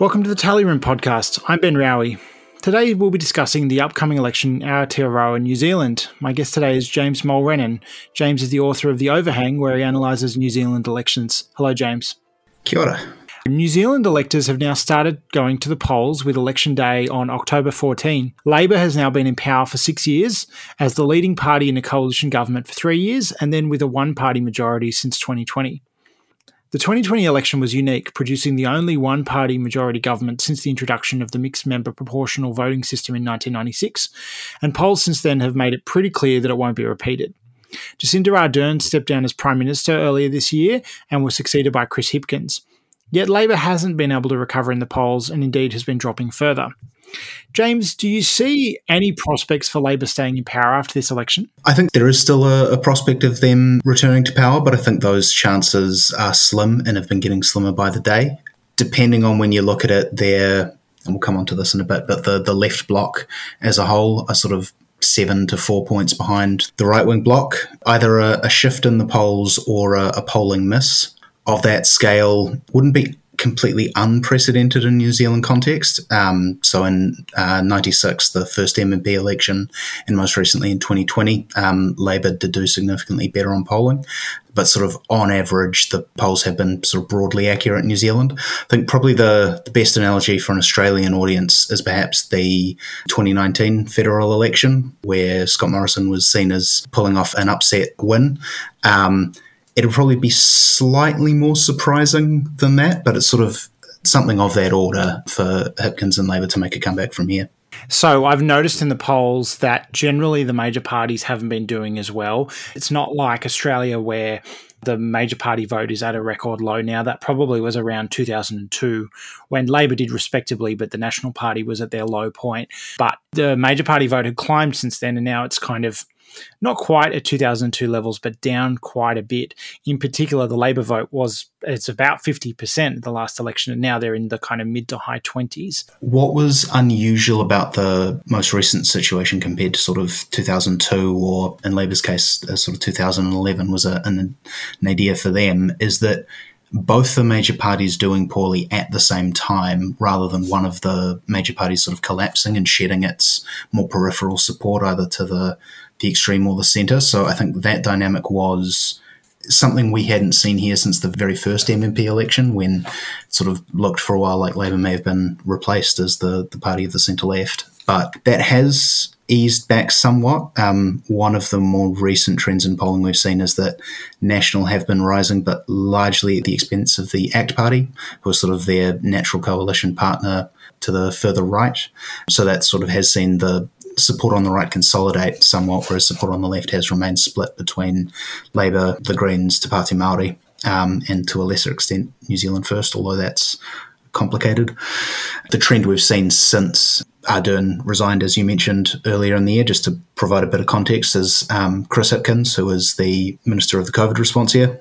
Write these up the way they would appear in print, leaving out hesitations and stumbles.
Welcome to the Tally Room podcast. I'm Ben Rowie. Today we'll be discussing the upcoming election in Aotearoa, New Zealand. My guest today is James Mulrennan. James is the author of The Overhang, where he analyses New Zealand elections. Hello, James. Kia ora. New Zealand electors have now started going to the polls with Election Day on October 14. Labour has now been in power for 6 years as the leading party in a coalition government for 3 years and then with a one-party majority since 2020. The 2020 election was unique, producing the only one-party majority government since the introduction of the mixed-member proportional voting system in 1996, and polls since then have made it pretty clear that it won't be repeated. Jacinda Ardern stepped down as Prime Minister earlier this year and was succeeded by Chris Hipkins. Yet Labor hasn't been able to recover in the polls and indeed has been dropping further. James, do you see any prospects for Labor staying in power after this election? I think there is still a prospect of them returning to power, but I think those chances are slim and have been getting slimmer by the day. Depending on when you look at it, and we'll come on to this in a bit, but the left bloc as a whole are sort of 7 to 4 points behind the right-wing bloc. Either a shift in the polls or a polling miss of that scale wouldn't be completely unprecedented in New Zealand context. So in 96, the first MMP election, and most recently in 2020, Labour did do significantly better on polling. But sort of on average, the polls have been sort of broadly accurate in New Zealand. I think probably the best analogy for an Australian audience is perhaps the 2019 federal election, where Scott Morrison was seen as pulling off an upset win. It'll probably be slightly more surprising than that, but it's sort of something of that order for Hipkins and Labour to make a comeback from here. So I've noticed in the polls that generally the major parties haven't been doing as well. It's not like Australia where the major party vote is at a record low now. That probably was around 2002 when Labour did respectably, but the National Party was at their low point. But the major party vote had climbed since then, and now it's kind of not quite at 2002 levels, but down quite a bit. In particular, the Labour vote it's about 50% in the last election, and now they're in the kind of mid to high 20s. What was unusual about the most recent situation compared to sort of 2002 or, in Labour's case, sort of 2011 was an idea for them, is that both the major parties doing poorly at the same time rather than one of the major parties sort of collapsing and shedding its more peripheral support either to the extreme or the centre. So I think that dynamic was something we hadn't seen here since the very first MMP election, when it sort of looked for a while like Labour may have been replaced as the party of the centre-left. But that has eased back somewhat. One of the more recent trends in polling we've seen is that National have been rising, but largely at the expense of the ACT Party, who are sort of their natural coalition partner to the further right. So that sort of has seen the support on the right consolidate somewhat, whereas support on the left has remained split between Labour, the Greens, Te Pāti Māori, and to a lesser extent New Zealand First, although that's complicated. The trend we've seen since Ardern resigned, as you mentioned earlier in the year, just to provide a bit of context, is Chris Hipkins, who was the Minister of the COVID response here,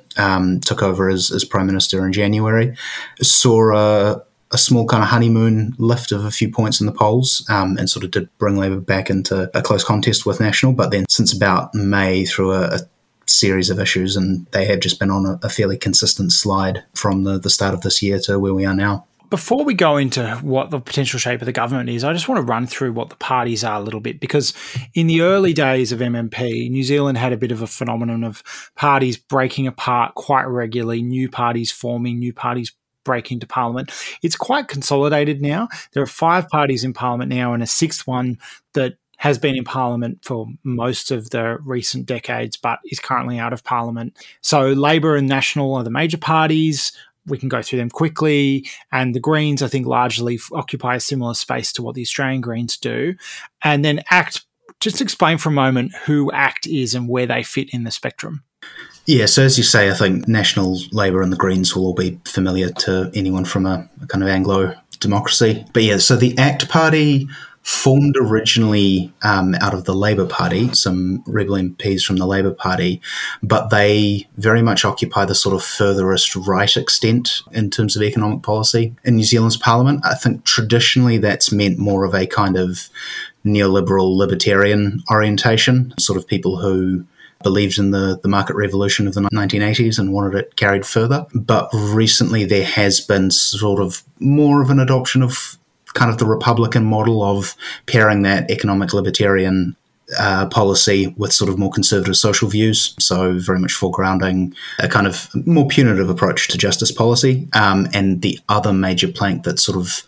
took over as Prime Minister in January, saw a small kind of honeymoon lift of a few points in the polls, and sort of did bring Labour back into a close contest with National. But then since about May, through a series of issues, and they have just been on a fairly consistent slide from the start of this year to where we are now. Before we go into what the potential shape of the government is, I just want to run through what the parties are a little bit, because in the early days of MMP, New Zealand had a bit of a phenomenon of parties breaking apart quite regularly, new parties forming, new parties break into parliament. It's quite consolidated now. There are 5 parties in parliament now and a 6th one that has been in parliament for most of the recent decades but is currently out of parliament. So Labour and National are the major parties. We can go through them quickly. And the Greens, I think, largely occupy a similar space to what the Australian Greens do. And then ACT, just explain for a moment who ACT is and where they fit in the spectrum. Yeah, so as you say, I think National, Labour and the Greens will all be familiar to anyone from a kind of Anglo democracy. But yeah, so the ACT Party formed originally out of the Labour Party, some rebel MPs from the Labour Party, but they very much occupy the sort of furthest right extent in terms of economic policy in New Zealand's parliament. I think traditionally that's meant more of a kind of neoliberal libertarian orientation, sort of people who believed in the market revolution of the 1980s and wanted it carried further. But recently there has been sort of more of an adoption of kind of the Republican model of pairing that economic libertarian policy with sort of more conservative social views, so very much foregrounding a kind of more punitive approach to justice policy. And the other major plank that's sort of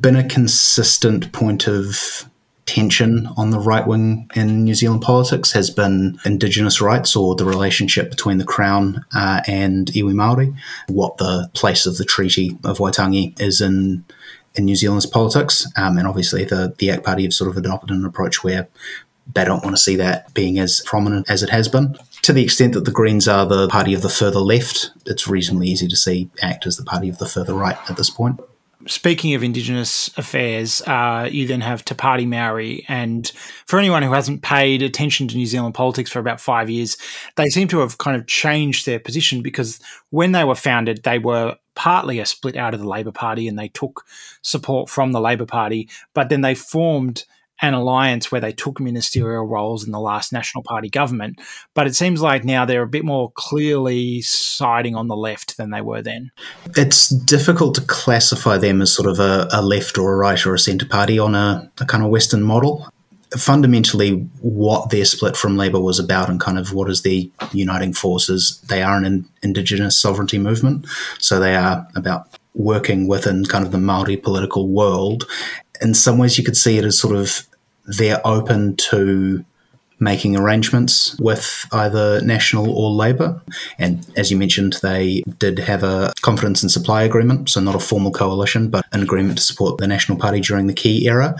been a consistent point of tension on the right wing in New Zealand politics has been Indigenous rights, or the relationship between the Crown and iwi Māori, what the place of the Treaty of Waitangi is in New Zealand's politics. And obviously the ACT Party have sort of adopted an approach where they don't want to see that being as prominent as it has been. To the extent that the Greens are the party of the further left, it's reasonably easy to see ACT as the party of the further right at this point. Speaking of Indigenous affairs, you then have Te Pāti Māori. And for anyone who hasn't paid attention to New Zealand politics for about 5 years, they seem to have kind of changed their position, because when they were founded, they were partly a split out of the Labour Party and they took support from the Labour Party, but then they formed an alliance where they took ministerial roles in the last National Party government. But it seems like now they're a bit more clearly siding on the left than they were then. It's difficult to classify them as sort of a left or a right or a centre party on a kind of Western model. Fundamentally, what their split from Labour was about and kind of what is the uniting forces, they are an Indigenous sovereignty movement. So they are about working within kind of the Māori political world. In some ways, you could see it as sort of they're open to making arrangements with either National or Labour. And as you mentioned, they did have a confidence and supply agreement, so not a formal coalition, but an agreement to support the National Party during the Key era.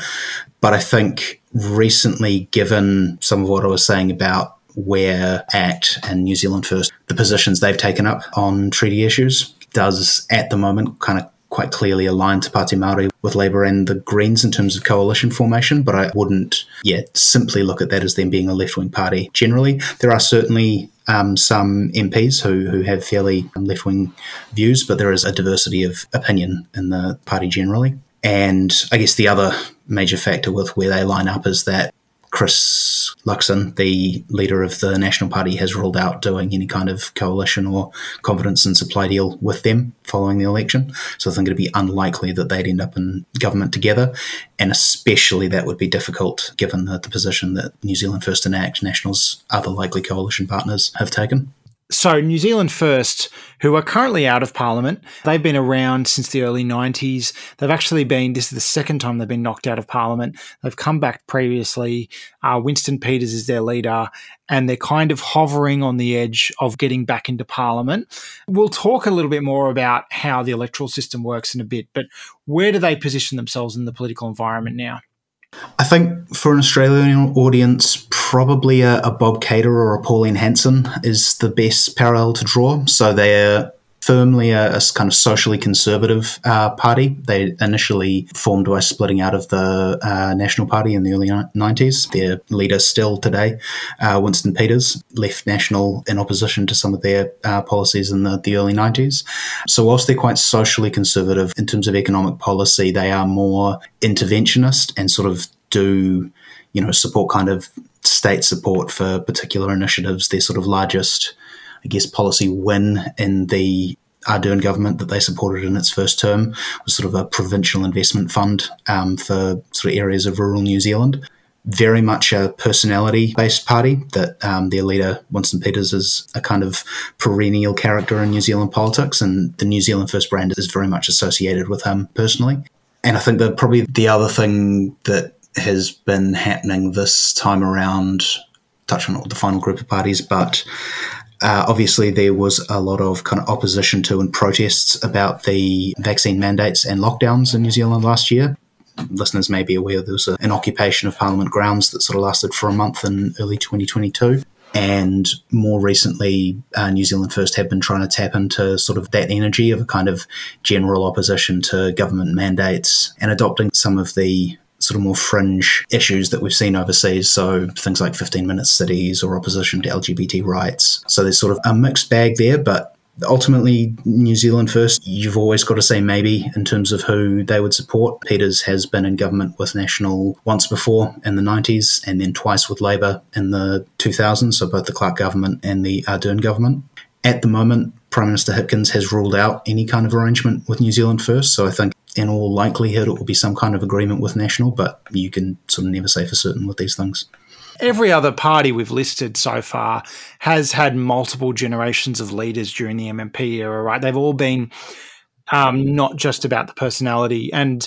But I think recently, given some of what I was saying about where ACT and New Zealand First, the positions they've taken up on treaty issues, does at the moment kind of quite clearly align Te Pāti Māori with Labour and the Greens in terms of coalition formation, but I wouldn't simply look at that as them being a left-wing party generally. There are certainly some MPs who have fairly left-wing views, but there is a diversity of opinion in the party generally. And I guess the other major factor with where they line up is that Chris Luxon, the leader of the National Party, has ruled out doing any kind of coalition or confidence and supply deal with them following the election. So I think it'd be unlikely that they'd end up in government together. And especially that would be difficult given the position that New Zealand First and ACT, National's other likely coalition partners, have taken. So New Zealand First, who are currently out of Parliament, they've been around since the early 90s. They've actually been, this is the second time they've been knocked out of Parliament. They've come back previously. Winston Peters is their leader, and they're kind of hovering on the edge of getting back into Parliament. We'll talk a little bit more about how the electoral system works in a bit, but where do they position themselves in the political environment now? I think for an Australian audience, probably a Bob Cater or a Pauline Hanson is the best parallel to draw. So they're firmly a kind of socially conservative party. They initially formed by splitting out of the National Party in the early 90s. Their leader still today, Winston Peters, left National in opposition to some of their policies in the early 90s. So whilst they're quite socially conservative in terms of economic policy, they are more interventionist and sort of do, support kind of state support for particular initiatives. They're sort of largest, I guess, policy win in the Ardern government that they supported in its first term was sort of a provincial investment fund for sort of areas of rural New Zealand. Very much a personality-based party that their leader, Winston Peters, is a kind of perennial character in New Zealand politics, and the New Zealand First brand is very much associated with him personally. And I think that probably the other thing that has been happening this time around, touch on the final group of parties, but obviously, there was a lot of kind of opposition to and protests about the vaccine mandates and lockdowns in New Zealand last year. Listeners may be aware there was an occupation of Parliament grounds that sort of lasted for a month in early 2022. And more recently, New Zealand First have been trying to tap into sort of that energy of a kind of general opposition to government mandates and adopting some of the sort of more fringe issues that we've seen overseas, so things like 15-minute cities or opposition to LGBT rights. So there's sort of a mixed bag there, but Ultimately, New Zealand First, you've always got to say maybe in terms of who they would support. Peters has been in government with National once before in the 90s and then twice with Labour in the 2000s, so both the Clark government and the Ardern government. At the moment, Prime Minister Hipkins has ruled out any kind of arrangement with New Zealand First, so I think in all likelihood it will be some kind of agreement with National, but you can sort of never say for certain with these things. Every other party we've listed so far has had multiple generations of leaders during the MMP era, right? They've all been not just about the personality. And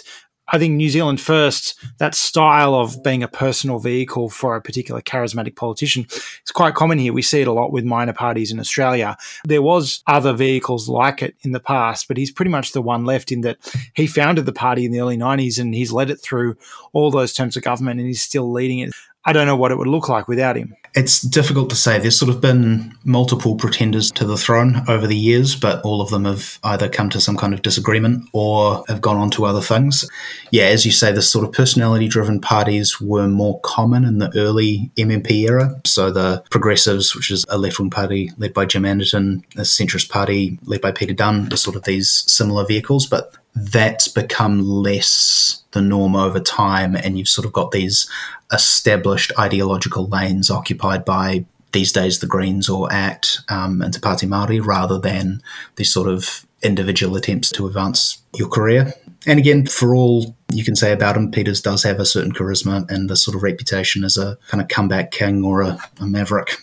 I think New Zealand First, that style of being a personal vehicle for a particular charismatic politician, it's quite common here. We see it a lot with minor parties in Australia. There was other vehicles like it in the past, but he's pretty much the one left in that he founded the party in the early 90s and he's led it through all those terms of government and he's still leading it. I don't know what it would look like without him. It's difficult to say. There's sort of been multiple pretenders to the throne over the years, but all of them have either come to some kind of disagreement or have gone on to other things. Yeah, as you say, the sort of personality-driven parties were more common in the early MMP era. So the Progressives, which is a left-wing party led by Jim Anderton, a centrist party led by Peter Dunne, are sort of these similar vehicles, but that's become less the norm over time, and you've sort of got these established ideological lanes occupied by, these days, the Greens or ACT and Te Pāti Māori, rather than these sort of individual attempts to advance your career. And again, for all you can say about him, Peters does have a certain charisma and the sort of reputation as a kind of comeback king or a maverick.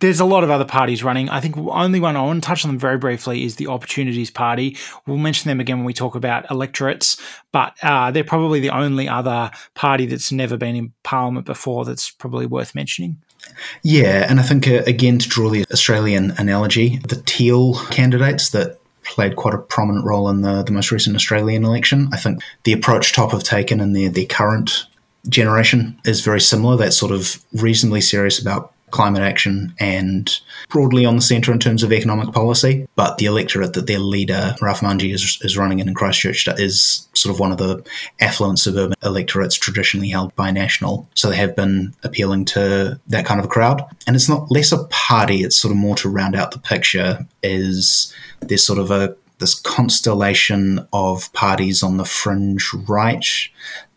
There's a lot of other parties running. I think only one I want to touch on them very briefly is the Opportunities Party. We'll mention them again when we talk about electorates, but they're probably the only other party that's never been in Parliament before that's probably worth mentioning. Yeah, and I think, again, to draw the Australian analogy, the teal candidates that played quite a prominent role in the most recent Australian election, I think the approach Top have taken in their current generation is very similar. That's sort of reasonably serious about climate action and broadly on the centre in terms of economic policy. But the electorate that their leader, Raf Manji, is running in Christchurch is sort of one of the affluent suburban electorates traditionally held by National. So they have been appealing to that kind of a crowd. And it's not less a party, it's sort of more to round out the picture, is there's sort of this constellation of parties on the fringe right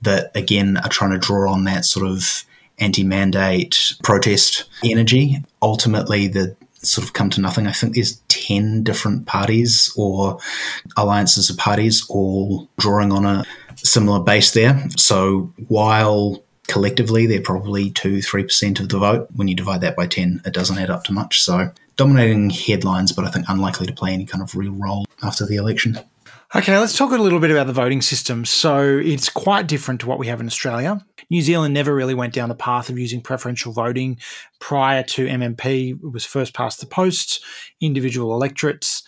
that, again, are trying to draw on that sort of anti-mandate protest energy. Ultimately, the sort of come to nothing. I think there's 10 different parties or alliances of parties all drawing on a similar base there. So while collectively they're probably 2-3% of the vote, when you divide that by 10, it doesn't add up to much. So dominating headlines, but I think unlikely to play any kind of real role after the election. Okay, let's talk a little bit about the voting system. So it's quite different to what we have in Australia. New Zealand never really went down the path of using preferential voting prior to MMP. It was first past the post, individual electorates.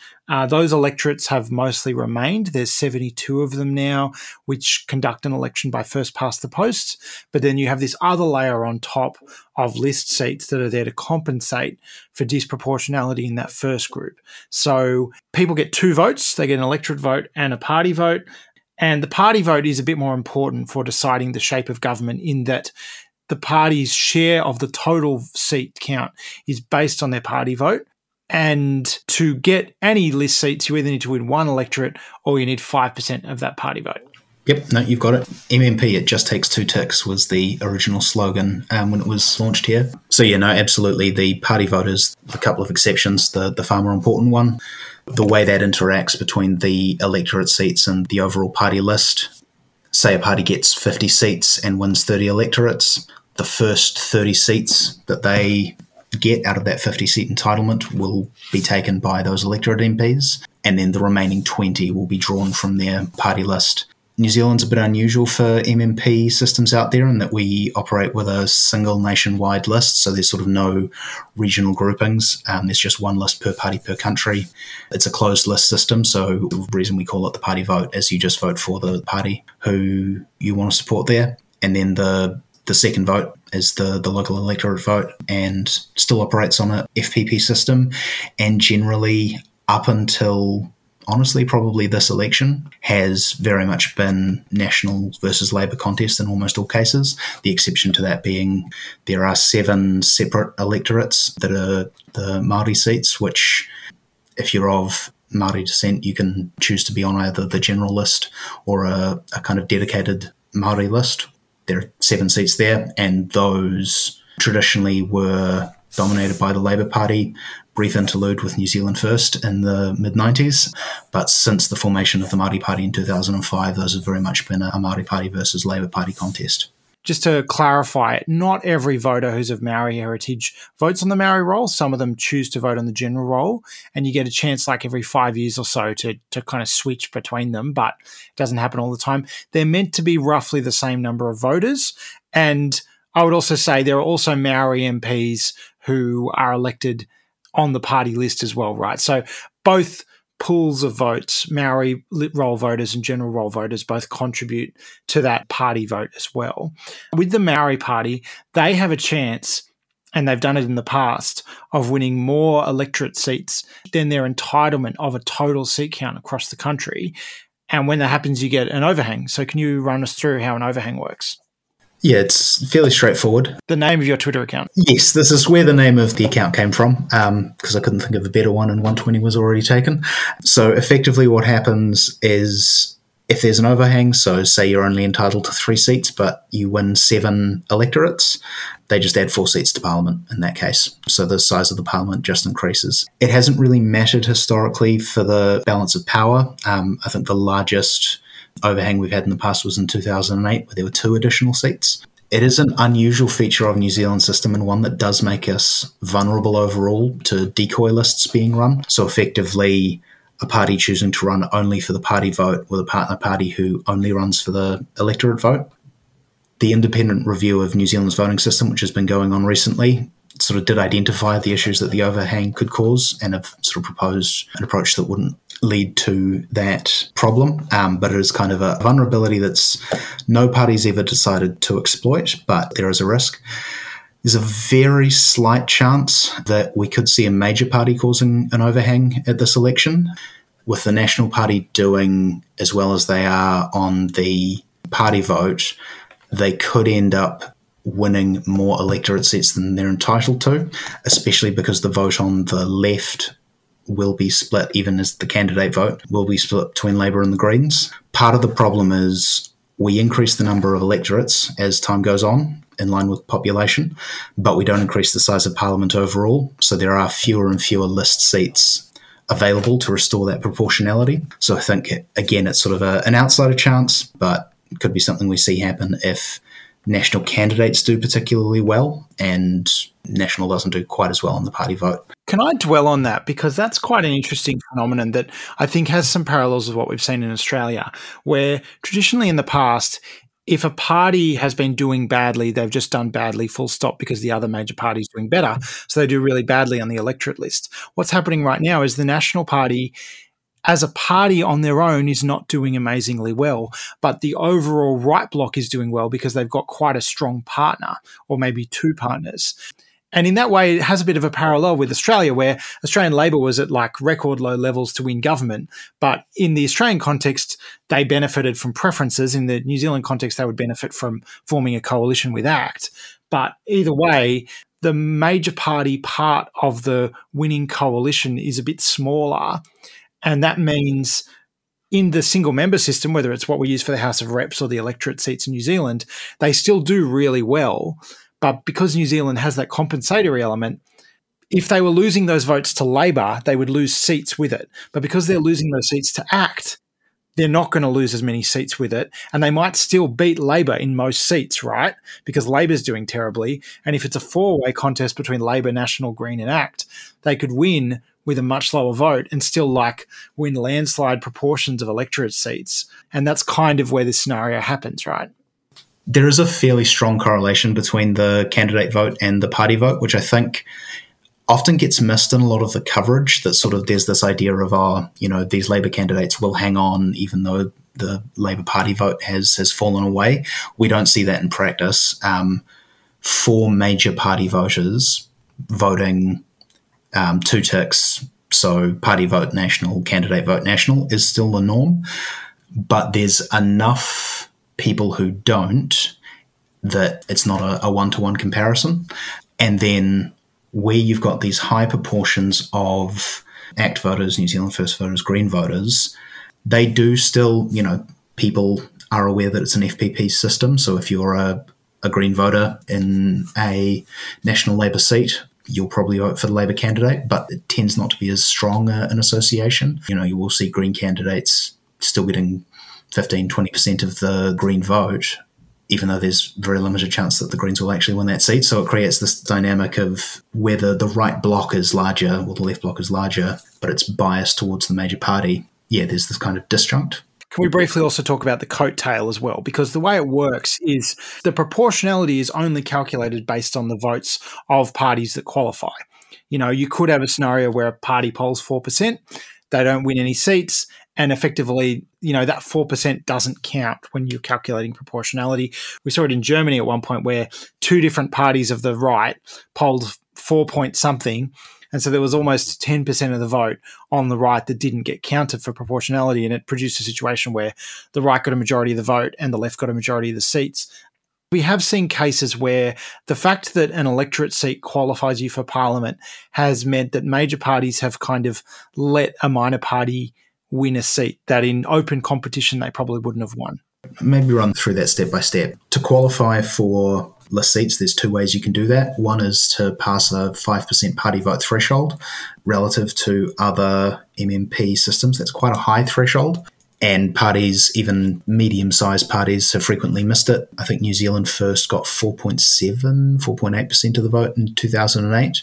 Those electorates have mostly remained. There's 72 of them now, which conduct an election by first past the post. But then you have this other layer on top of list seats that are there to compensate for disproportionality in that first group. So people get two votes. They get an electorate vote and a party vote. And the party vote is a bit more important for deciding the shape of government, in that the party's share of the total seat count is based on their party vote. And to get any list seats, you either need to win one electorate or you need 5% of that party vote. Yep, no, you've got it. MMP, it just takes two ticks, was the original slogan when it was launched here. So, yeah, no, absolutely. The party vote is, a couple of exceptions, the far more important one. The way that interacts between the electorate seats and the overall party list. Say a party gets 50 seats and wins 30 electorates. The first 30 seats that they get out of that 50-seat entitlement will be taken by those electorate MPs, and then the remaining 20 will be drawn from their party list. New Zealand's a bit unusual for MMP systems out there in that we operate with a single nationwide list, so there's sort of no regional groupings. There's just one list per party per country. It's a closed list system, so the reason we call it the party vote is you just vote for the party who you want to support there, and then the second vote is the local electorate vote, and still operates on a FPP system. And generally, up until, honestly, probably this election, has very much been National versus Labour contest in almost all cases. The exception to that being there are 7 separate electorates that are the Māori seats, which if you're of Māori descent, you can choose to be on either the general list or a kind of dedicated Māori list. There are 7 seats there, and those traditionally were dominated by the Labour Party. Brief interlude with New Zealand First in the mid-90s, but since the formation of the Māori Party in 2005, those have very much been a Māori Party versus Labour Party contest. Just to clarify, not every voter who's of Maori heritage votes on the Maori roll. Some of them choose to vote on the general roll, and you get a chance like every 5 years or so to kind of switch between them, but it doesn't happen all the time. They're meant to be roughly the same number of voters, and I would also say there are also Maori MPs who are elected on the party list as well, right? So both pools of votes, Maori roll voters and general roll voters, both contribute to that party vote as well. With the Maori Party, they have a chance, and they've done it in the past, of winning more electorate seats than their entitlement of a total seat count across the country. And when that happens, you get an overhang. So can you run us through how an overhang works? Yeah, it's fairly straightforward. The name of your Twitter account. Yes, this is where the name of the account came from, because I couldn't think of a better one, and 120 was already taken. So effectively what happens is if there's an overhang, so say you're only entitled to 3 seats, but you win 7 electorates, they just add 4 seats to Parliament in that case. So the size of the Parliament just increases. It hasn't really mattered historically for the balance of power. I think the largest overhang we've had in the past was in 2008, where there were 2 additional seats. It is an unusual feature of New Zealand's system, and one that does make us vulnerable overall to decoy lists being run. So effectively, a party choosing to run only for the party vote, with a partner party who only runs for the electorate vote. The independent review of New Zealand's voting system, which has been going on recently, sort of did identify the issues that the overhang could cause, and have sort of proposed an approach that wouldn't lead to that problem, but it is kind of a vulnerability that's no party's ever decided to exploit, but there is a risk. There's a very slight chance that we could see a major party causing an overhang at this election, with the National Party doing as well as they are on the party vote. They could end up winning more electorate seats than they're entitled to, especially because the vote on the left will be split, even as the candidate vote will be split between Labour and the Greens. Part of the problem is we increase the number of electorates as time goes on, in line with population, but we don't increase the size of Parliament overall. So there are fewer and fewer list seats available to restore that proportionality. So I think, again, it's sort of an outsider chance, but it could be something we see happen if national candidates do particularly well and national doesn't do quite as well on the party vote. Can I dwell on that? Because that's quite an interesting phenomenon that I think has some parallels with what we've seen in Australia, where traditionally in the past, if a party has been doing badly, they've just done badly full stop because the other major party is doing better. So they do really badly on the electorate list. What's happening right now is the National Party as a party on their own is not doing amazingly well, but the overall right bloc is doing well because they've got quite a strong partner, or maybe 2 partners. And in that way, it has a bit of a parallel with Australia, where Australian Labor was at like record low levels to win government. But in the Australian context, they benefited from preferences. In the New Zealand context, they would benefit from forming a coalition with ACT. But either way, the major party part of the winning coalition is a bit smaller. And that means in the single member system, whether it's what we use for the House of Reps or the electorate seats in New Zealand, they still do really well. But because New Zealand has that compensatory element, if they were losing those votes to Labour, they would lose seats with it. But because they're losing those seats to ACT, they're not going to lose as many seats with it. And they might still beat Labour in most seats, right? Because Labour's doing terribly. And if it's a 4-way contest between Labour, National, Green and ACT, they could win with a much lower vote and still like win landslide proportions of electorate seats. And that's kind of where this scenario happens, right? There is a fairly strong correlation between the candidate vote and the party vote, which I think often gets missed in a lot of the coverage, that sort of there's this idea of, these Labour candidates will hang on even though the Labour Party vote has fallen away. We don't see that in practice. For major party voters voting 2 ticks, so party vote national, candidate vote national, is still the norm, but there's enough people who don't, that it's not a one-to-one comparison. And then where you've got these high proportions of ACT voters, New Zealand First voters, Green voters, they do still, you know, people are aware that it's an FPP system. So if you're a Green voter in a National Labour seat, you'll probably vote for the Labour candidate, but it tends not to be as strong an association. You know, you will see Green candidates still getting 15, 20% of the Green vote, even though there's very limited chance that the Greens will actually win that seat. So it creates this dynamic of whether the right bloc is larger or the left bloc is larger, but it's biased towards the major party. Yeah, there's this kind of disjunct. Can we briefly also talk about the coattail as well? Because the way it works is the proportionality is only calculated based on the votes of parties that qualify. You know, you could have a scenario where a party polls 4%, they don't win any seats, and effectively, you know, that 4% doesn't count when you're calculating proportionality. We saw it in Germany at one point where two different parties of the right polled 4 point something, and so there was almost 10% of the vote on the right that didn't get counted for proportionality, and it produced a situation where the right got a majority of the vote and the left got a majority of the seats. We have seen cases where the fact that an electorate seat qualifies you for parliament has meant that major parties have kind of let a minor party win a seat that in open competition they probably wouldn't have won. Maybe run through that step by step. To qualify for list seats, there's two ways you can do that. One is to pass a 5% party vote threshold relative to other MMP systems. That's quite a high threshold. And parties, even medium-sized parties, have frequently missed it. I think New Zealand First got 4.7, 4.8% of the vote in 2008,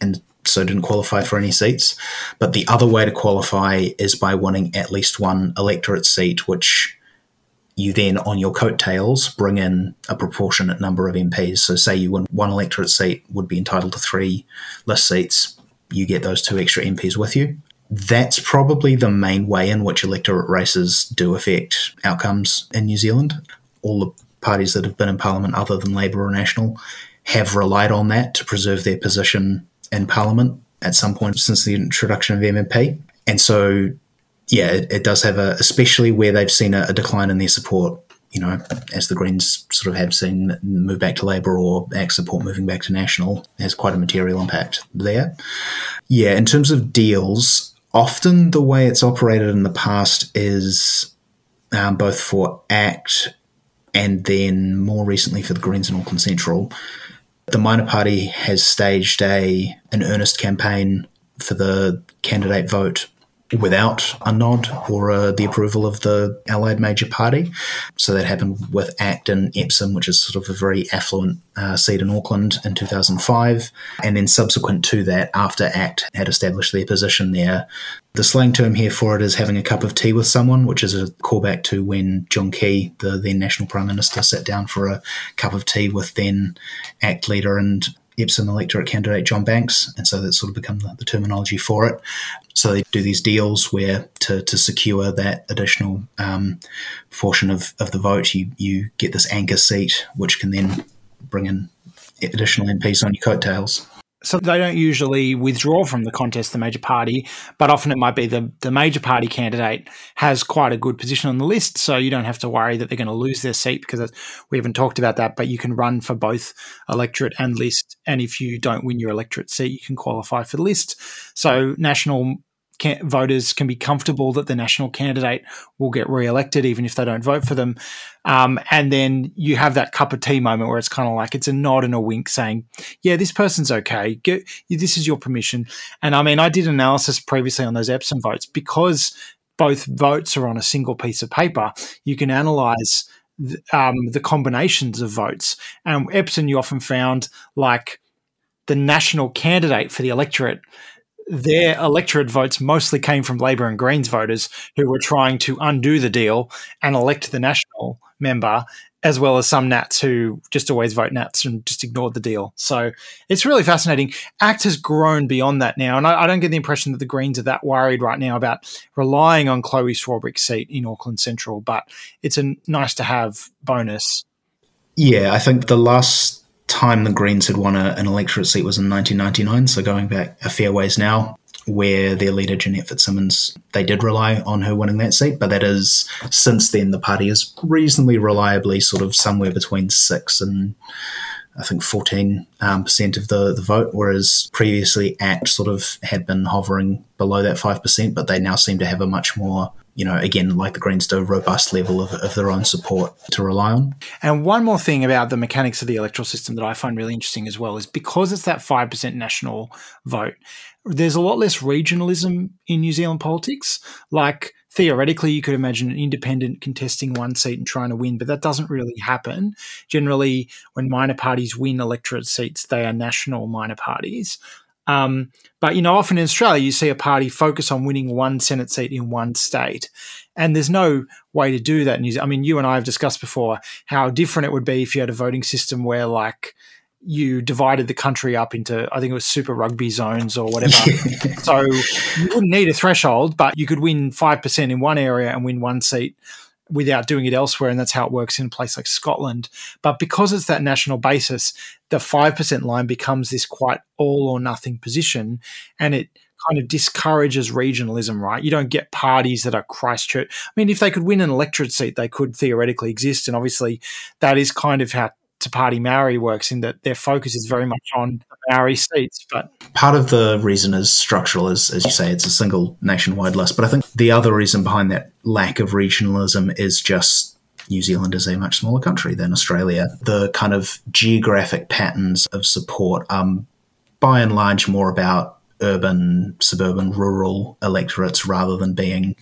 and so didn't qualify for any seats. But the other way to qualify is by winning at least one electorate seat, which you then, on your coattails, bring in a proportionate number of MPs. So say you win one electorate seat, would be entitled to 3 list seats, you get those 2 extra MPs with you. That's probably the main way in which electorate races do affect outcomes in New Zealand. All the parties that have been in Parliament other than Labour or National have relied on that to preserve their position in Parliament at some point since the introduction of MMP. And so, yeah, it does have especially where they've seen a decline in their support, you know, as the Greens sort of have seen move back to Labour or ACT support moving back to National, has quite a material impact there. Yeah, in terms of deals, often the way it's operated in the past is both for ACT and then more recently for the Greens in Auckland Central, the minor party has staged an earnest campaign for the candidate vote without a nod or the approval of the allied major party. So that happened with ACT in Epsom, which is sort of a very affluent seat in Auckland, in 2005. And then subsequent to that, after ACT had established their position there, the slang term here for it is having a cup of tea with someone, which is a callback to when John Key, the then National Prime Minister, sat down for a cup of tea with then ACT leader and Epsom electorate candidate John Banks, and so that's sort of become the terminology for it. So they do these deals where to secure that additional portion of the vote, you get this anchor seat, which can then bring in additional MPs on your coattails. So they don't usually withdraw from the contest, the major party, but often it might be the major party candidate has quite a good position on the list, so you don't have to worry that they're going to lose their seat, because we haven't talked about that, but you can run for both electorate and list, and if you don't win your electorate seat, you can qualify for the list. So National voters can be comfortable that the National candidate will get re-elected even if they don't vote for them. And then you have that cup of tea moment where it's kind of like it's a nod and a wink saying, yeah, this person's okay. This is your permission. And I mean, I did analysis previously on those Epsom votes. Because both votes are on a single piece of paper, you can analyse the combinations of votes. And Epsom, you often found like the National candidate for the electorate, their electorate votes mostly came from Labour and Greens voters who were trying to undo the deal and elect the National member, as well as some Nats who just always vote Nats and just ignored the deal. So it's really fascinating. ACT has grown beyond that now, and I don't get the impression that the Greens are that worried right now about relying on Chloe Swarbrick's seat in Auckland Central, but it's a nice-to-have bonus. Yeah, I think the last time the Greens had won an electorate seat was in 1999, so going back a fair ways now, where their leader, Jeanette Fitzsimmons, they did rely on her winning that seat, but that is, since then, the party is reasonably reliably sort of somewhere between 6 and I think 14% of the vote, whereas previously ACT sort of had been hovering below that 5%, but they now seem to have a much more, you know, again, like the Greens do, robust level of their own support to rely on. And one more thing about the mechanics of the electoral system that I find really interesting as well is because it's that 5% national vote, there's a lot less regionalism in New Zealand politics. Like, theoretically, you could imagine an independent contesting one seat and trying to win, but that doesn't really happen. Generally, when minor parties win electorate seats, they are national minor parties. But, you know, often in Australia, you see a party focus on winning one Senate seat in one state. And there's no way to do that. I mean, you and I have discussed before how different it would be if you had a voting system where, like, you divided the country up into, I think it was super rugby zones or whatever. Yeah. So you wouldn't need a threshold, but you could win 5% in one area and win one seat without doing it elsewhere, and that's how it works in a place like Scotland. But because it's that national basis, the 5% line becomes this quite all or nothing position, and it kind of discourages regionalism, right? You don't get parties that are Christchurch. I mean, if they could win an electorate seat, they could theoretically exist, and obviously that is kind of how Te Pāti Māori works, in that their focus is very much on Maori seats. But part of the reason is structural, as you say, it's a single nationwide list. But I think the other reason behind that lack of regionalism is just New Zealand is a much smaller country than Australia. The kind of geographic patterns of support are by and large more about urban, suburban, rural electorates rather than being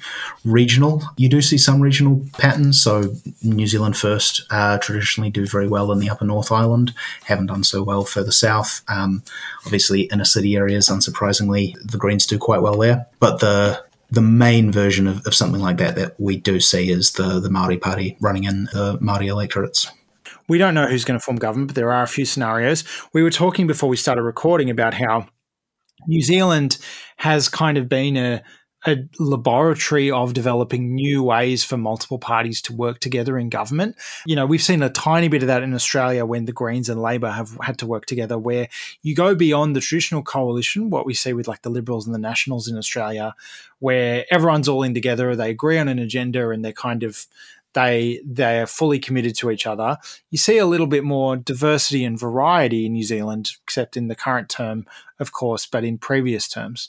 regional. You do see some regional patterns. So New Zealand First traditionally do very well in the upper North Island, haven't done so well further south. Obviously inner city areas, unsurprisingly, the Greens do quite well there. But the main version of something like that we do see is the Māori Party running in the Māori electorates. We don't know who's going to form government, but there are a few scenarios. We were talking before we started recording about how New Zealand has kind of been a laboratory of developing new ways for multiple parties to work together in government. You know, we've seen a tiny bit of that in Australia when the Greens and Labor have had to work together, where you go beyond the traditional coalition, what we see with like the Liberals and the Nationals in Australia, where everyone's all in together, they agree on an agenda, and they're kind of they are fully committed to each other. You see a little bit more diversity and variety in New Zealand, except in the current term, of course, but in previous terms.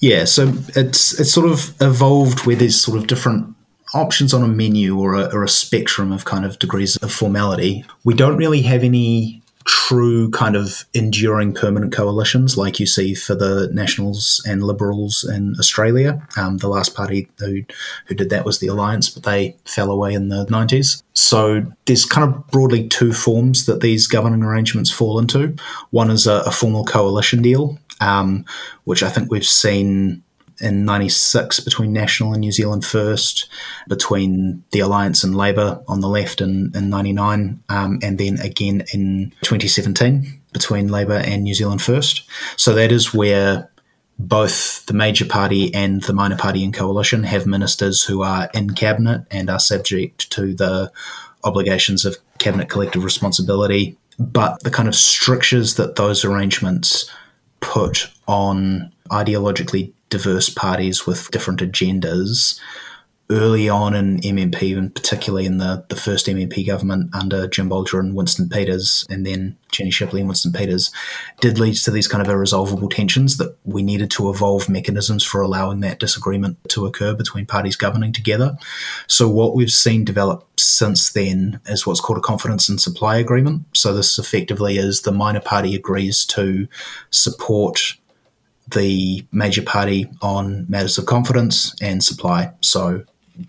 Yeah, so it's sort of evolved where there's sort of different options on a menu or a spectrum of kind of degrees of formality. We don't really have any true kind of enduring permanent coalitions like you see for the Nationals and Liberals in Australia. The last party who did that was the Alliance, but they fell away in the 90s. So there's kind of broadly two forms that these governing arrangements fall into. One is a formal coalition deal, which I think we've seen in 96 between National and New Zealand First, between the Alliance and Labour on the left in 99, and then again in 2017 between Labour and New Zealand First. So that is where both the major party and the minor party in coalition have ministers who are in cabinet and are subject to the obligations of cabinet collective responsibility. But the kind of strictures that those arrangements put on ideologically diverse parties with different agendas early on in MMP, and particularly in the first MMP government under Jim Bolger and Winston Peters, and then Jenny Shipley and Winston Peters, did lead to these kind of irresolvable tensions that we needed to evolve mechanisms for allowing that disagreement to occur between parties governing together. So what we've seen develop since then is what's called a confidence and supply agreement. So this effectively is the minor party agrees to support the major party on matters of confidence and supply, so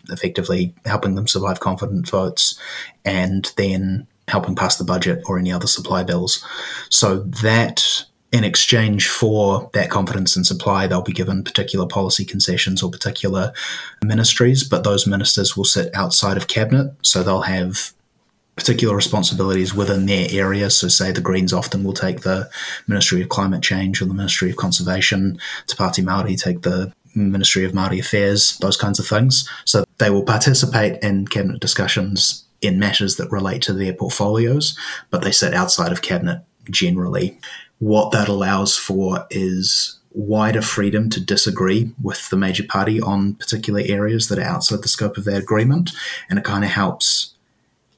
effectively helping them survive confidence votes and then helping pass the budget or any other supply bills. So that, in exchange for that confidence and supply, they'll be given particular policy concessions or particular ministries, but those ministers will sit outside of cabinet, so they'll have particular responsibilities within their area. So say the Greens often will take the Ministry of Climate Change or the Ministry of Conservation, Te Pāti Māori take the Ministry of Māori Affairs, those kinds of things. So they will participate in cabinet discussions in matters that relate to their portfolios, but they sit outside of cabinet generally. What that allows for is wider freedom to disagree with the major party on particular areas that are outside the scope of their agreement, and it kind of helps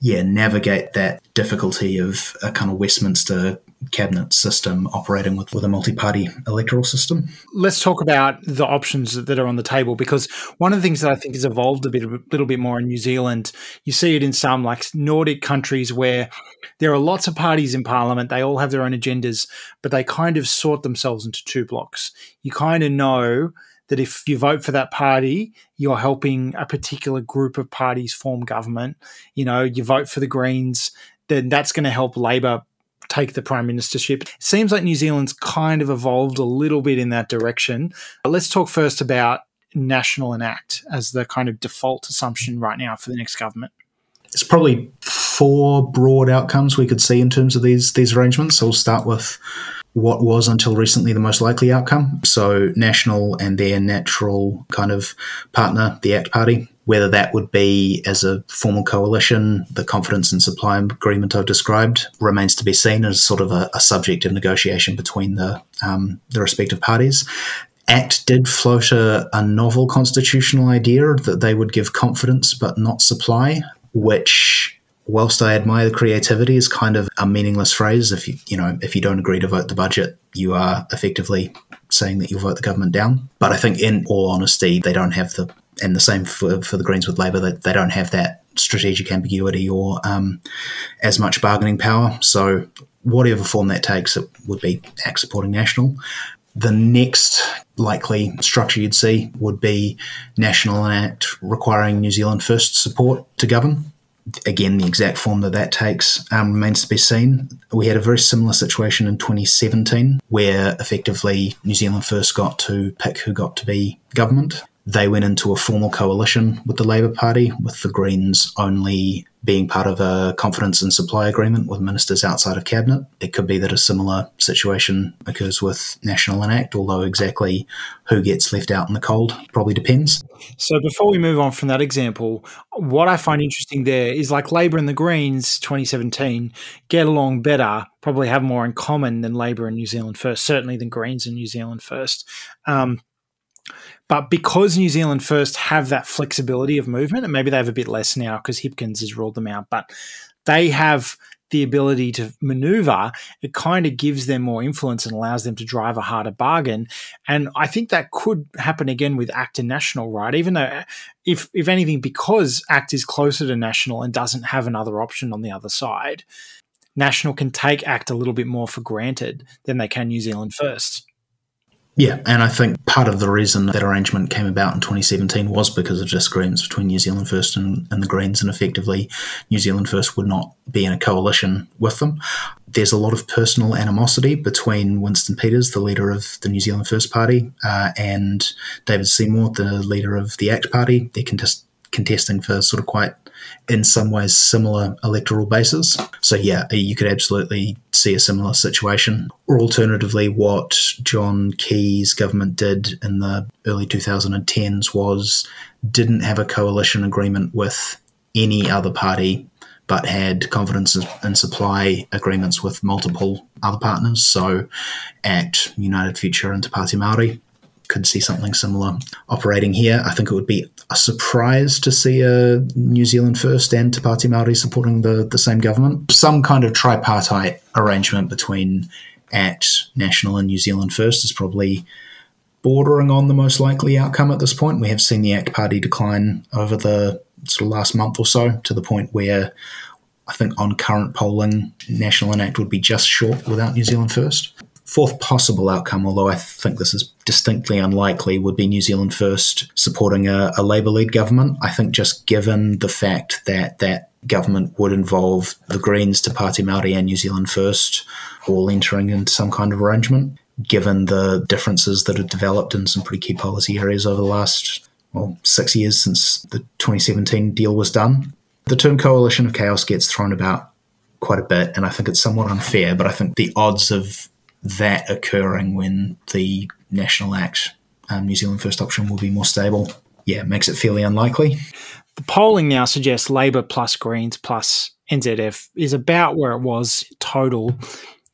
navigate that difficulty of a kind of Westminster cabinet system operating with a multi-party electoral system. Let's talk about the options that are on the table, because one of the things that I think has evolved a little bit more in New Zealand, you see it in some like Nordic countries where there are lots of parties in parliament, they all have their own agendas, but they kind of sort themselves into two blocks. You kind of know that if you vote for that party, you're helping a particular group of parties form government. You know, you vote for the Greens, then that's going to help Labour take the prime ministership. It seems like New Zealand's kind of evolved a little bit in that direction. But let's talk first about national enact as the kind of default assumption right now for the next government. It's probably four broad outcomes we could see in terms of these arrangements. So we'll start with what was until recently the most likely outcome. So national and their natural kind of partner, the ACT Party, whether that would be as a formal coalition, the confidence and supply agreement I've described, remains to be seen as sort of a subject of negotiation between the respective parties. ACT did float a novel constitutional idea that they would give confidence but not supply, which, whilst I admire the creativity, is kind of a meaningless phrase. If you don't agree to vote the budget, you are effectively saying that you'll vote the government down. But I think in all honesty, they don't have the, and the same for the Greens with Labour, that they don't have that strategic ambiguity or as much bargaining power. So whatever form that takes, it would be ACT supporting national. The next likely structure you'd see would be national and ACT requiring New Zealand First support to govern. Again, the exact form that takes remains to be seen. We had a very similar situation in 2017 where effectively New Zealand First got to pick who got to be government. They went into a formal coalition with the Labour Party, with the Greens only being part of a confidence and supply agreement with ministers outside of cabinet. It could be that a similar situation occurs with National and ACT, although exactly who gets left out in the cold probably depends. So before we move on from that example, what I find interesting there is like Labour and the Greens 2017 get along better, probably have more in common than Labour and New Zealand First, certainly than Greens and New Zealand First. But because New Zealand First have that flexibility of movement, and maybe they have a bit less now because Hipkins has ruled them out, but they have the ability to manoeuvre, it kind of gives them more influence and allows them to drive a harder bargain. And I think that could happen again with ACT and National, right? Even though, if anything, because ACT is closer to National and doesn't have another option on the other side, National can take ACT a little bit more for granted than they can New Zealand First. Yeah, and I think part of the reason that arrangement came about in 2017 was because of disagreements between New Zealand First and the Greens, and effectively New Zealand First would not be in a coalition with them. There's a lot of personal animosity between Winston Peters, the leader of the New Zealand First Party, and David Seymour, the leader of the ACT Party. They're contesting for sort of quite, in some ways, similar electoral bases. So yeah, you could absolutely see a similar situation. Or alternatively, what John Key's government did in the early 2010s was didn't have a coalition agreement with any other party, but had confidence and supply agreements with multiple other partners. So ACT, United Future and Te Pāti Māori. Could see something similar operating here. I think it would be a surprise to see a New Zealand First and Te Pāti Māori supporting the same government. Some kind of tripartite arrangement between ACT, National and New Zealand First is probably bordering on the most likely outcome at this point. We have seen the ACT Party decline over the sort of last month or so to the point where I think on current polling, National and ACT would be just short without New Zealand First. Fourth possible outcome, although I think this is distinctly unlikely, would be New Zealand First supporting a Labour-led government. I think just given the fact that that government would involve the Greens, Te Pāti Māori and New Zealand First all entering into some kind of arrangement, given the differences that have developed in some pretty key policy areas over the last 6 years since the 2017 deal was done. The term coalition of chaos gets thrown about quite a bit, and I think it's somewhat unfair, but I think the odds of that occurring when the National ACT New Zealand First option will be more stable, makes it fairly unlikely. The polling now suggests Labour plus Greens plus NZF is about where it was total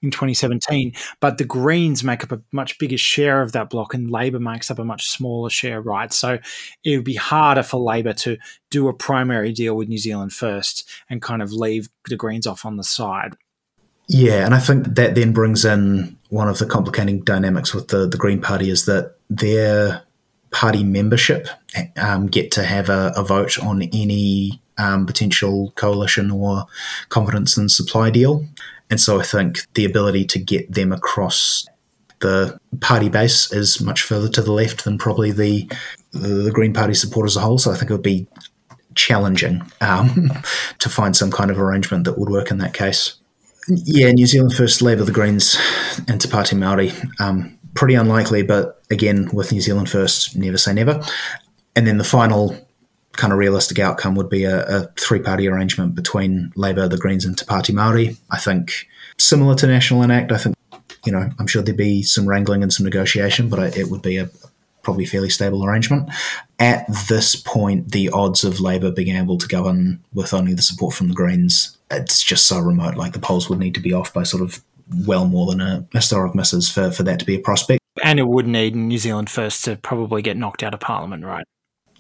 in 2017. But the Greens make up a much bigger share of that block, and Labor makes up a much smaller share, right? So it would be harder for Labor to do a primary deal with New Zealand First and kind of leave the Greens off on the side. Yeah, and I think that then brings in one of the complicating dynamics with the Green Party is that their party membership get to have a vote on any potential coalition or confidence and supply deal. And so I think the ability to get them across the party base is much further to the left than probably the Green Party supporters as a whole. So I think it would be challenging to find some kind of arrangement that would work in that case. Yeah, New Zealand First, Labour, the Greens and Te Pāti Māori. Pretty unlikely, but again, with New Zealand First, never say never. And then the final kind of realistic outcome would be a three-party arrangement between Labour, the Greens and Te Pāti Māori. I think similar to National Enact, I think, you know, I'm sure there'd be some wrangling and some negotiation, but it would be a probably fairly stable arrangement. At this point, the odds of Labour being able to govern with only the support from the Greens, it's just so remote. Like the polls would need to be off by sort of well more than a historic misses for that to be a prospect. And it would need New Zealand First to probably get knocked out of Parliament, right?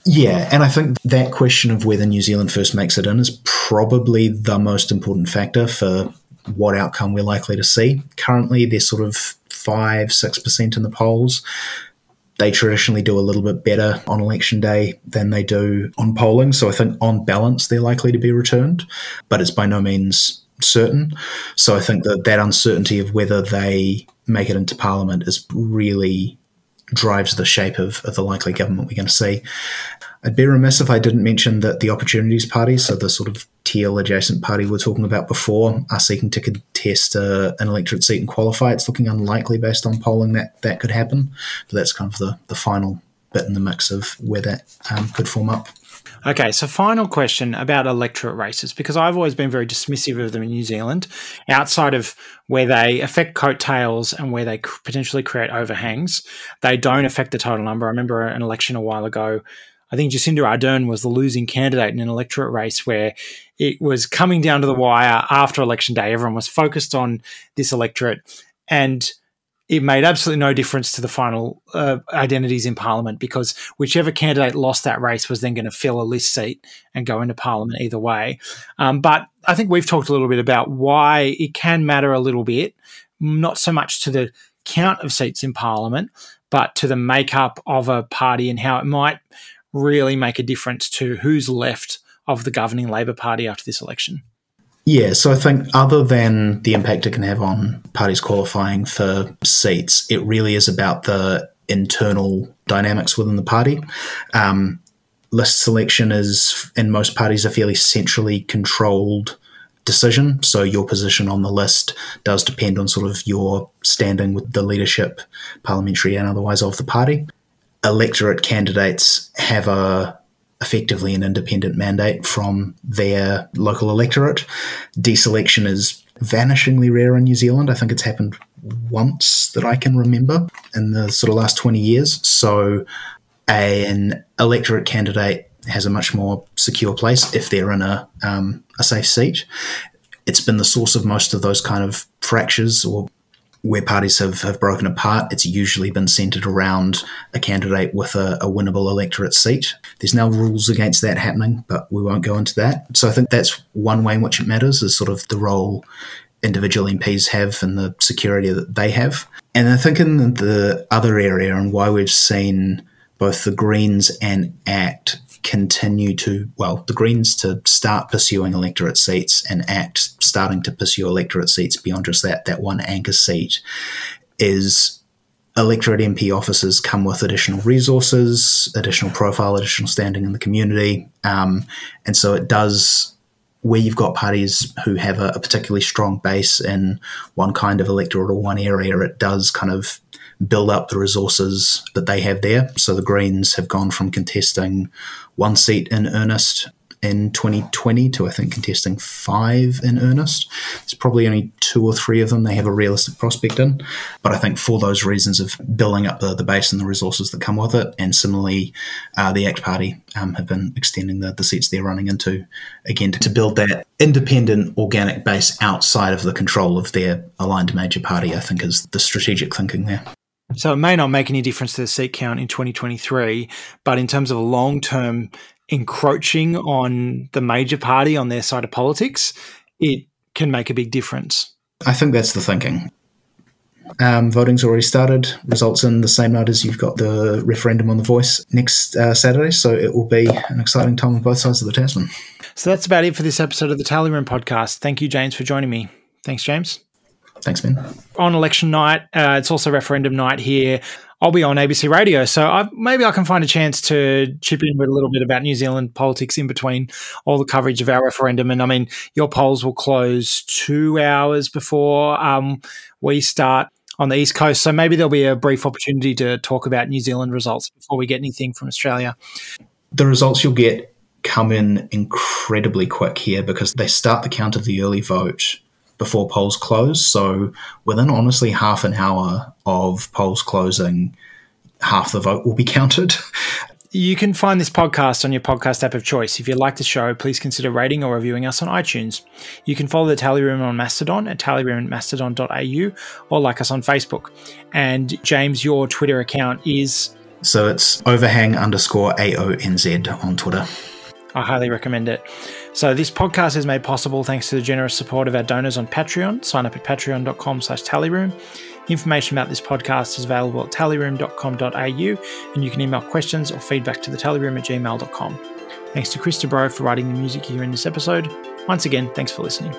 Yeah, and I think that question of whether New Zealand First makes it in is probably the most important factor for what outcome we're likely to see. Currently, they're sort of 5%, 6% in the polls. They traditionally do a little bit better on election day than they do on polling. So I think on balance, they're likely to be returned, but it's by no means certain. So I think that uncertainty of whether they make it into Parliament is really drives the shape of the likely government we're going to see. I'd be remiss if I didn't mention that the Opportunities Party, so the sort of teal adjacent party we were talking about before, are seeking to contest an electorate seat and qualify. It's looking unlikely based on polling that could happen, but that's kind of the final bit in the mix of where that could form up. Okay, so final question about electorate races, because I've always been very dismissive of them in New Zealand, outside of where they affect coattails and where they potentially create overhangs. They don't affect the total number. I remember an election a while ago, I think Jacinda Ardern was the losing candidate in an electorate race where it was coming down to the wire after election day. Everyone was focused on this electorate, and it made absolutely no difference to the final identities in Parliament, because whichever candidate lost that race was then going to fill a list seat and go into Parliament either way. But I think we've talked a little bit about why it can matter a little bit, not so much to the count of seats in Parliament, but to the makeup of a party and how it might really make a difference to who's left of the governing Labor Party after this election. Yeah, so I think other than the impact it can have on parties qualifying for seats, it really is about the internal dynamics within the party. List selection is, in most parties, a fairly centrally controlled decision. So your position on the list does depend on sort of your standing with the leadership, parliamentary and otherwise, of the party. Electorate candidates have effectively an independent mandate from their local electorate. Deselection is vanishingly rare in New Zealand. I think it's happened once that I can remember in the sort of last 20 years. So an electorate candidate has a much more secure place if they're in a safe seat. It's been the source of most of those kind of fractures or where parties have broken apart. It's usually been centred around a candidate with a winnable electorate seat. There's no rules against that happening, but we won't go into that. So I think that's one way in which it matters, is sort of the role individual MPs have and the security that they have. And I think in the other area, and why we've seen both the Greens and ACT continue to, well, the Greens to start pursuing electorate seats and ACT starting to pursue electorate seats beyond just that one anchor seat, is electorate MP offices come with additional resources, additional profile, additional standing in the community. And so it does, where you've got parties who have a particularly strong base in one kind of electorate or one area, it does kind of build up the resources that they have there. So the Greens have gone from contesting one seat in earnest in 2020 to, I think, contesting 5 in earnest. There's probably only 2 or 3 of them they have a realistic prospect in. But I think for those reasons of building up the base and the resources that come with it, and similarly, the ACT Party have been extending the seats they're running into, again, to build that independent, organic base outside of the control of their aligned major party, I think, is the strategic thinking there. So it may not make any difference to the seat count in 2023, but in terms of a long-term encroaching on the major party on their side of politics, it can make a big difference. I think that's the thinking. Voting's already started. Results in the same night as you've got the referendum on The Voice next Saturday, so it will be an exciting time on both sides of the Tasman. So that's about it for this episode of the Tally Room podcast. Thank you, James, for joining me. Thanks, James. Thanks, Ben. On election night, it's also referendum night here. I'll be on ABC Radio, so maybe I can find a chance to chip in with a little bit about New Zealand politics in between all the coverage of our referendum. And, I mean, your polls will close 2 hours before we start on the East Coast, so maybe there'll be a brief opportunity to talk about New Zealand results before we get anything from Australia. The results you'll get come in incredibly quick here because they start the count of the early vote before polls close. So within, honestly, half an hour of polls closing, half the vote will be counted. You can find this podcast on your podcast app of choice. If you like the show, please consider rating or reviewing us on iTunes. You can follow the Tally Room on Mastodon at tallyroom@mastodon.au or like us on Facebook. And James, your Twitter account is? So it's overhang_AONZ on Twitter. I highly recommend it. So this podcast is made possible thanks to the generous support of our donors on Patreon. Sign up at patreon.com/tallyroom. Information about this podcast is available at tallyroom.com.au, and you can email questions or feedback to thetallyroom@gmail.com. Thanks to Chris Dubrow for writing the music here in this episode. Once again, thanks for listening.